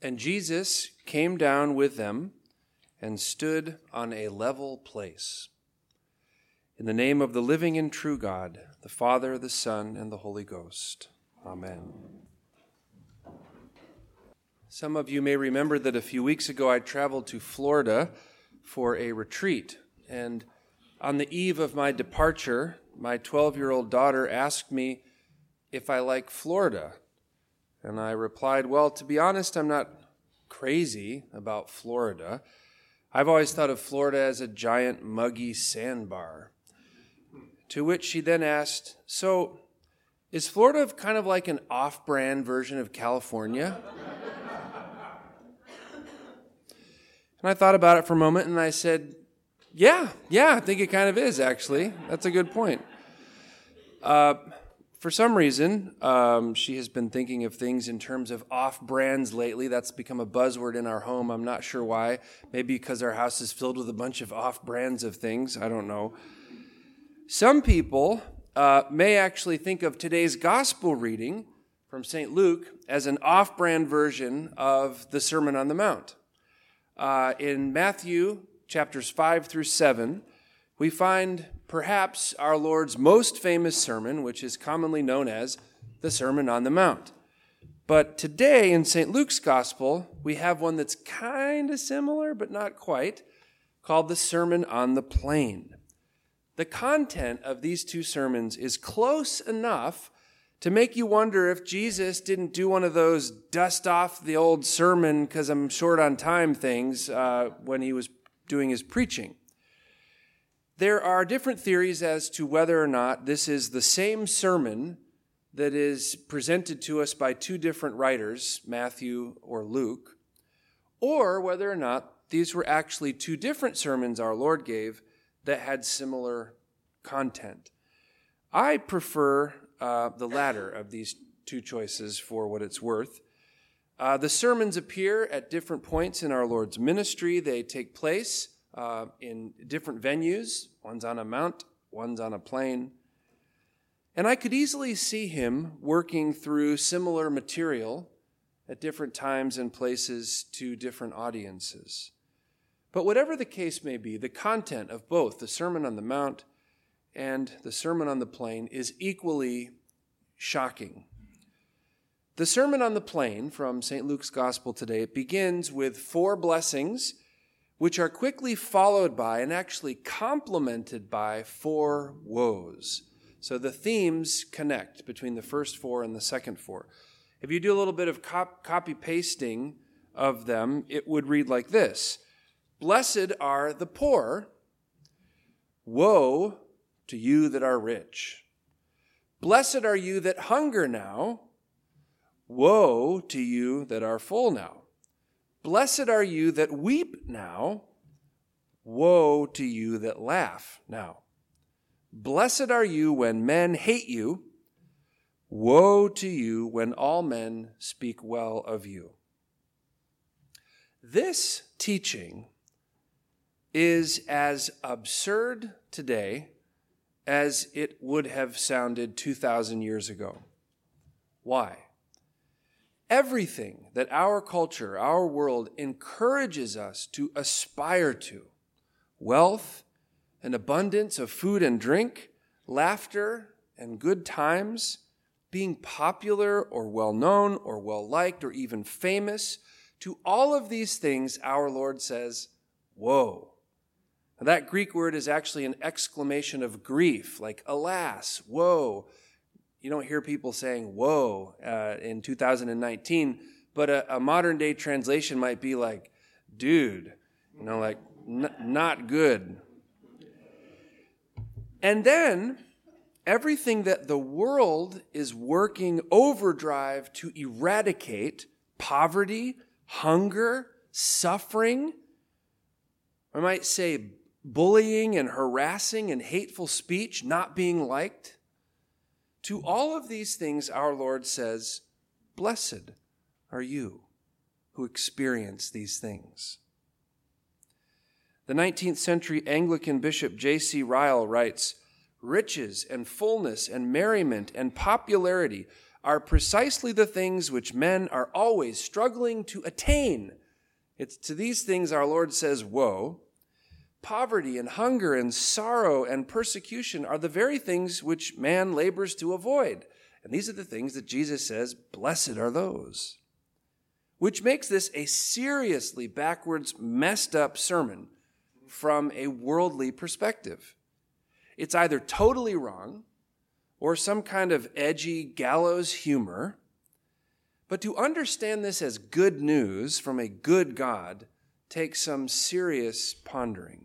And Jesus came down with them and stood on a level place. In the name of the living and true God, the Father, the Son, and the Holy Ghost. Amen. Some of you may remember that a few weeks ago I traveled to Florida for a retreat. And on the eve of my departure, my 12-year-old daughter asked me if I like Florida. And I replied, well, to be honest, I'm not crazy about Florida. I've always thought of Florida as a giant, muggy sandbar. To which she then asked, so is Florida kind of like an off-brand version of California? And I thought about it for a moment, and I said, yeah, I think it kind of is, actually. That's a good point. For some reason, she has been thinking of things in terms of off-brands lately. That's become a buzzword in our home. I'm not sure why. Maybe because our house is filled with a bunch of off-brands of things. I don't know. Some people may actually think of today's gospel reading from St. Luke as an off-brand version of the Sermon on the Mount. In Matthew chapters 5 through 7, we find perhaps our Lord's most famous sermon, which is commonly known as the Sermon on the Mount. But today in St. Luke's Gospel, we have one that's kind of similar, but not quite, called the Sermon on the Plain. The content of these two sermons is close enough to make you wonder if Jesus didn't do one of those dust off the old sermon because I'm short on time things when he was doing his preaching. There are different theories as to whether or not this is the same sermon that is presented to us by two different writers, Matthew or Luke, or whether or not these were actually two different sermons our Lord gave that had similar content. I prefer the latter of these two choices for what it's worth. The sermons appear at different points in our Lord's ministry. They take place in different venues. One's on a mount, one's on a plain. And I could easily see him working through similar material at different times and places to different audiences. But whatever the case may be, the content of both the Sermon on the Mount and the Sermon on the Plain is equally shocking. The Sermon on the Plain from St. Luke's Gospel today, it begins with four blessings, which are quickly followed by and actually complemented by four woes. So the themes connect between the first four and the second four. If you do a little bit of copy-pasting of them, it would read like this. Blessed are the poor. Woe to you that are rich. Blessed are you that hunger now. Woe to you that are full now. Blessed are you that weep now. Woe to you that laugh now. Blessed are you when men hate you. Woe to you when all men speak well of you. This teaching is as absurd today as it would have sounded 2,000 years ago. Why? Everything that our culture, our world, encourages us to aspire to, wealth and abundance of food and drink, laughter and good times, being popular or well-known or well-liked or even famous, to all of these things, our Lord says, woe. Now, that Greek word is actually an exclamation of grief, like, alas, woe. You don't hear people saying woe in 2019, but a modern-day translation might be like, dude, you know, like, not good. And then everything that the world is working overdrive to eradicate, poverty, hunger, suffering, I might say bullying and harassing and hateful speech, not being liked, to all of these things, our Lord says, blessed are you who experience these things. The 19th century Anglican bishop J.C. Ryle writes, riches and fullness and merriment and popularity are precisely the things which men are always struggling to attain. It's to these things our Lord says, woe. Poverty and hunger and sorrow and persecution are the very things which man labors to avoid. And these are the things that Jesus says, blessed are those. Which makes this a seriously backwards, messed up sermon from a worldly perspective. It's either totally wrong or some kind of edgy gallows humor. But to understand this as good news from a good God takes some serious pondering.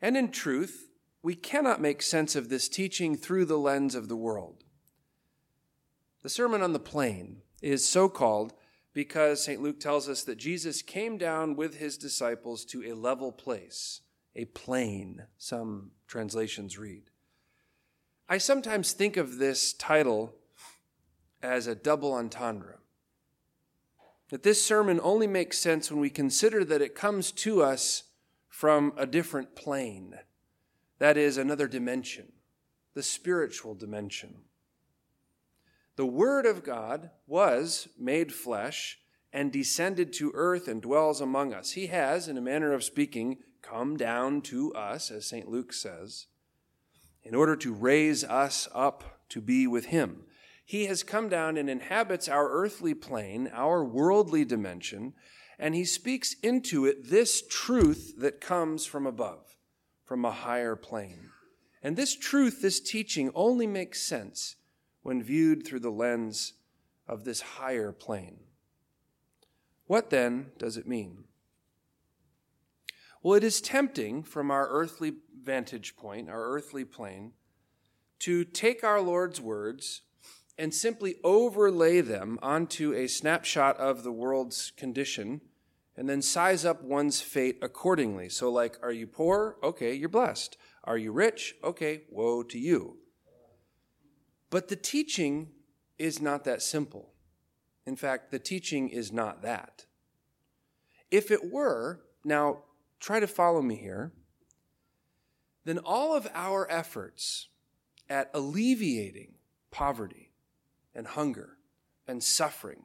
And in truth, we cannot make sense of this teaching through the lens of the world. The Sermon on the Plain is so called because St. Luke tells us that Jesus came down with his disciples to a level place, a plain, some translations read. I sometimes think of this title as a double entendre. That this sermon only makes sense when we consider that it comes to us from a different plane. That is, another dimension, the spiritual dimension. The Word of God was made flesh and descended to earth and dwells among us. He has, in a manner of speaking, come down to us, as St. Luke says, in order to raise us up to be with him. He has come down and inhabits our earthly plane, our worldly dimension, and he speaks into it this truth that comes from above, from a higher plane. And this truth, this teaching, only makes sense when viewed through the lens of this higher plane. What then does it mean? Well, it is tempting from our earthly vantage point, our earthly plane, to take our Lord's words and simply overlay them onto a snapshot of the world's condition and then size up one's fate accordingly. So like, are you poor? Okay, you're blessed. Are you rich? Okay, woe to you. But the teaching is not that simple. In fact, the teaching is not that. If it were, now try to follow me here, then all of our efforts at alleviating poverty and hunger and suffering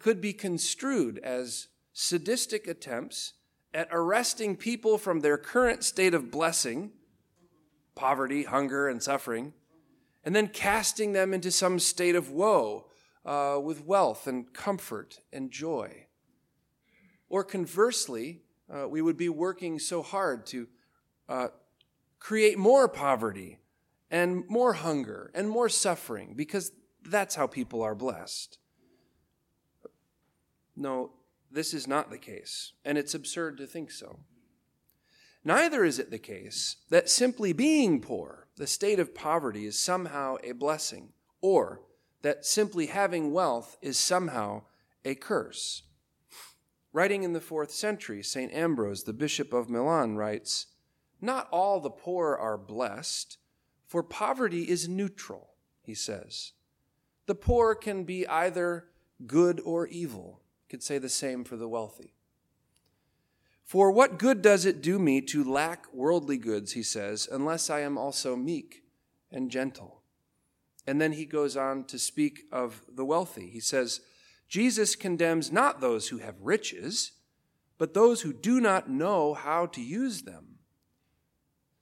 could be construed as sadistic attempts at arresting people from their current state of blessing, poverty, hunger, and suffering, and then casting them into some state of woe with wealth and comfort and joy. Or conversely, we would be working so hard to create more poverty and more hunger and more suffering because that's how people are blessed. No, this is not the case, and it's absurd to think so. Neither is it the case that simply being poor, the state of poverty, is somehow a blessing, or that simply having wealth is somehow a curse. Writing in the 4th century, Saint Ambrose, the Bishop of Milan, writes, "Not all the poor are blessed, for poverty is neutral," he says. The poor can be either good or evil. You could say the same for the wealthy. For what good does it do me to lack worldly goods, he says, unless I am also meek and gentle? And then he goes on to speak of the wealthy. He says, Jesus condemns not those who have riches, but those who do not know how to use them.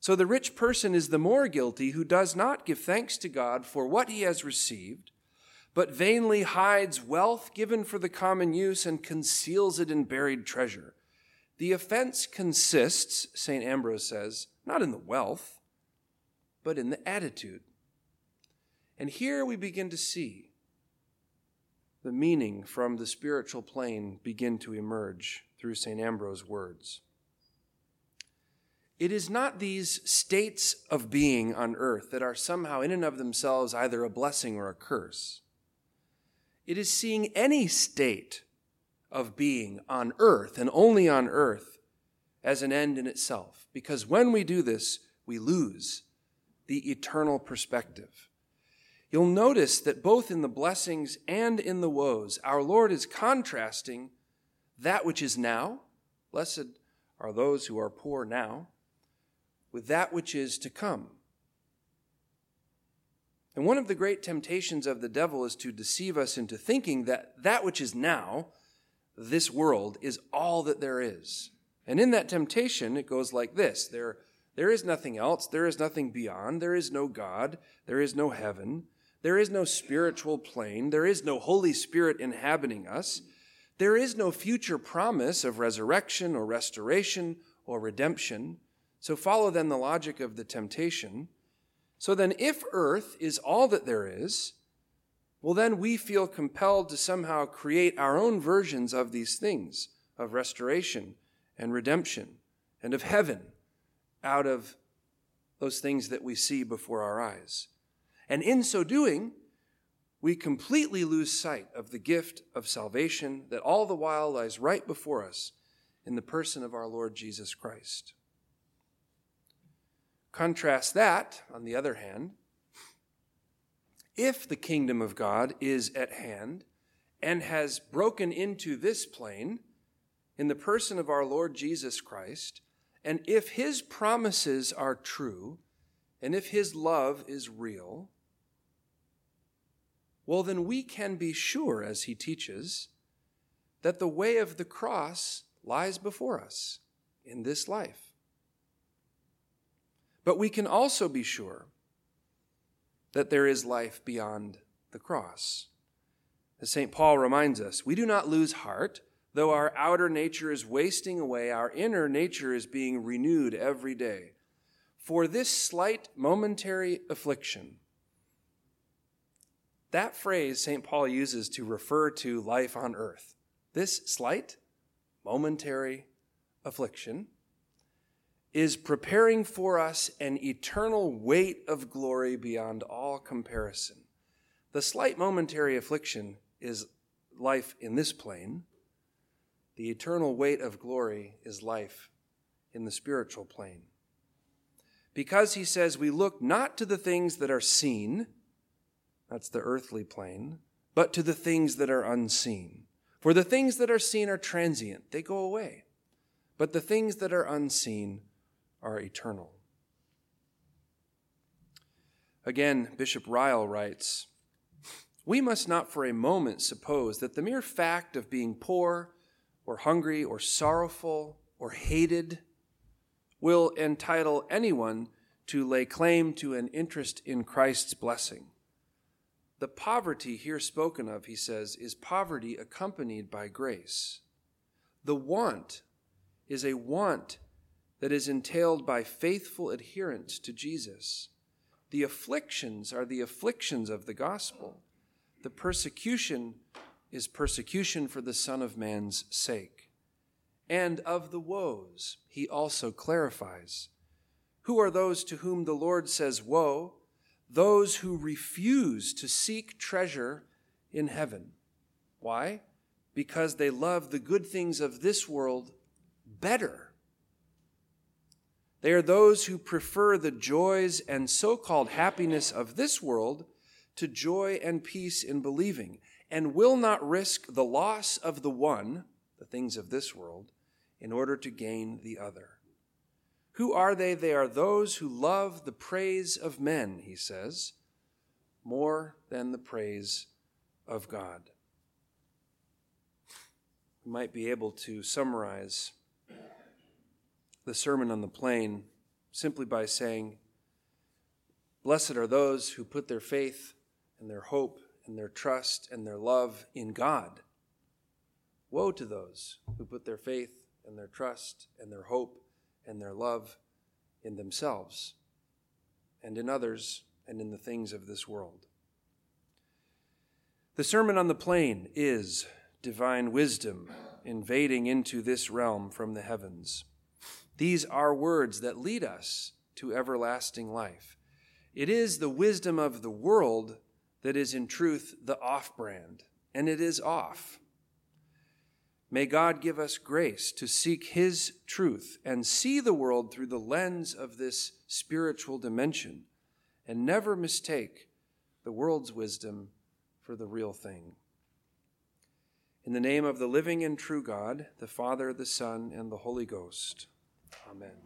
So the rich person is the more guilty who does not give thanks to God for what he has received, but vainly hides wealth given for the common use and conceals it in buried treasure. The offense consists, St. Ambrose says, not in the wealth, but in the attitude. And here we begin to see the meaning from the spiritual plane begin to emerge through St. Ambrose's words. It is not these states of being on earth that are somehow in and of themselves either a blessing or a curse. It is seeing any state of being on earth and only on earth as an end in itself. Because when we do this, we lose the eternal perspective. You'll notice that both in the blessings and in the woes, our Lord is contrasting that which is now, blessed are those who are poor now, with that which is to come. And one of the great temptations of the devil is to deceive us into thinking that that which is now, this world, is all that there is. And in that temptation, it goes like this. There is nothing else. There is nothing beyond. There is no God. There is no heaven. There is no spiritual plane. There is no Holy Spirit inhabiting us. There is no future promise of resurrection or restoration or redemption. So follow then the logic of the temptation. So then if earth is all that there is, well then we feel compelled to somehow create our own versions of these things, of restoration and redemption and of heaven out of those things that we see before our eyes. And in so doing, we completely lose sight of the gift of salvation that all the while lies right before us in the person of our Lord Jesus Christ. Contrast that, on the other hand, if the kingdom of God is at hand and has broken into this plane in the person of our Lord Jesus Christ, and if his promises are true, and if his love is real, well, then we can be sure, as he teaches, that the way of the cross lies before us in this life. But we can also be sure that there is life beyond the cross. As Saint Paul reminds us, we do not lose heart. Though our outer nature is wasting away, our inner nature is being renewed every day. For this slight momentary affliction, that phrase St. Paul uses to refer to life on earth, this slight momentary affliction is preparing for us an eternal weight of glory beyond all comparison. The slight momentary affliction is life in this plane. The eternal weight of glory is life in the spiritual plane. Because he says we look not to the things that are seen, that's the earthly plane, but to the things that are unseen. For the things that are seen are transient, they go away. But the things that are unseen are eternal. Again, Bishop Ryle writes, "We must not for a moment suppose that the mere fact of being poor or hungry, or sorrowful, or hated, will entitle anyone to lay claim to an interest in Christ's blessing. The poverty here spoken of," he says, "is poverty accompanied by grace. The want is a want that is entailed by faithful adherence to Jesus. The afflictions are the afflictions of the gospel. The persecution is persecution for the Son of Man's sake. And of the woes, he also clarifies. Who are those to whom the Lord says, 'Woe'? Those who refuse to seek treasure in heaven. Why? Because they love the good things of this world better. They are those who prefer the joys and so-called happiness of this world to joy and peace in believing, and will not risk the loss of the one, the things of this world, in order to gain the other. Who are they? They are those who love the praise of men," he says, "more than the praise of God." We might be able to summarize the Sermon on the Plain simply by saying, blessed are those who put their faith and their hope and their trust and their love in God. Woe to those who put their faith and their trust and their hope and their love in themselves and in others and in the things of this world. The Sermon on the Plain is divine wisdom invading into this realm from the heavens. These are words that lead us to everlasting life. It is the wisdom of the world that is in truth the off-brand, and it is off. May God give us grace to seek his truth and see the world through the lens of this spiritual dimension and never mistake the world's wisdom for the real thing. In the name of the living and true God, the Father, the Son, and the Holy Ghost. Amen.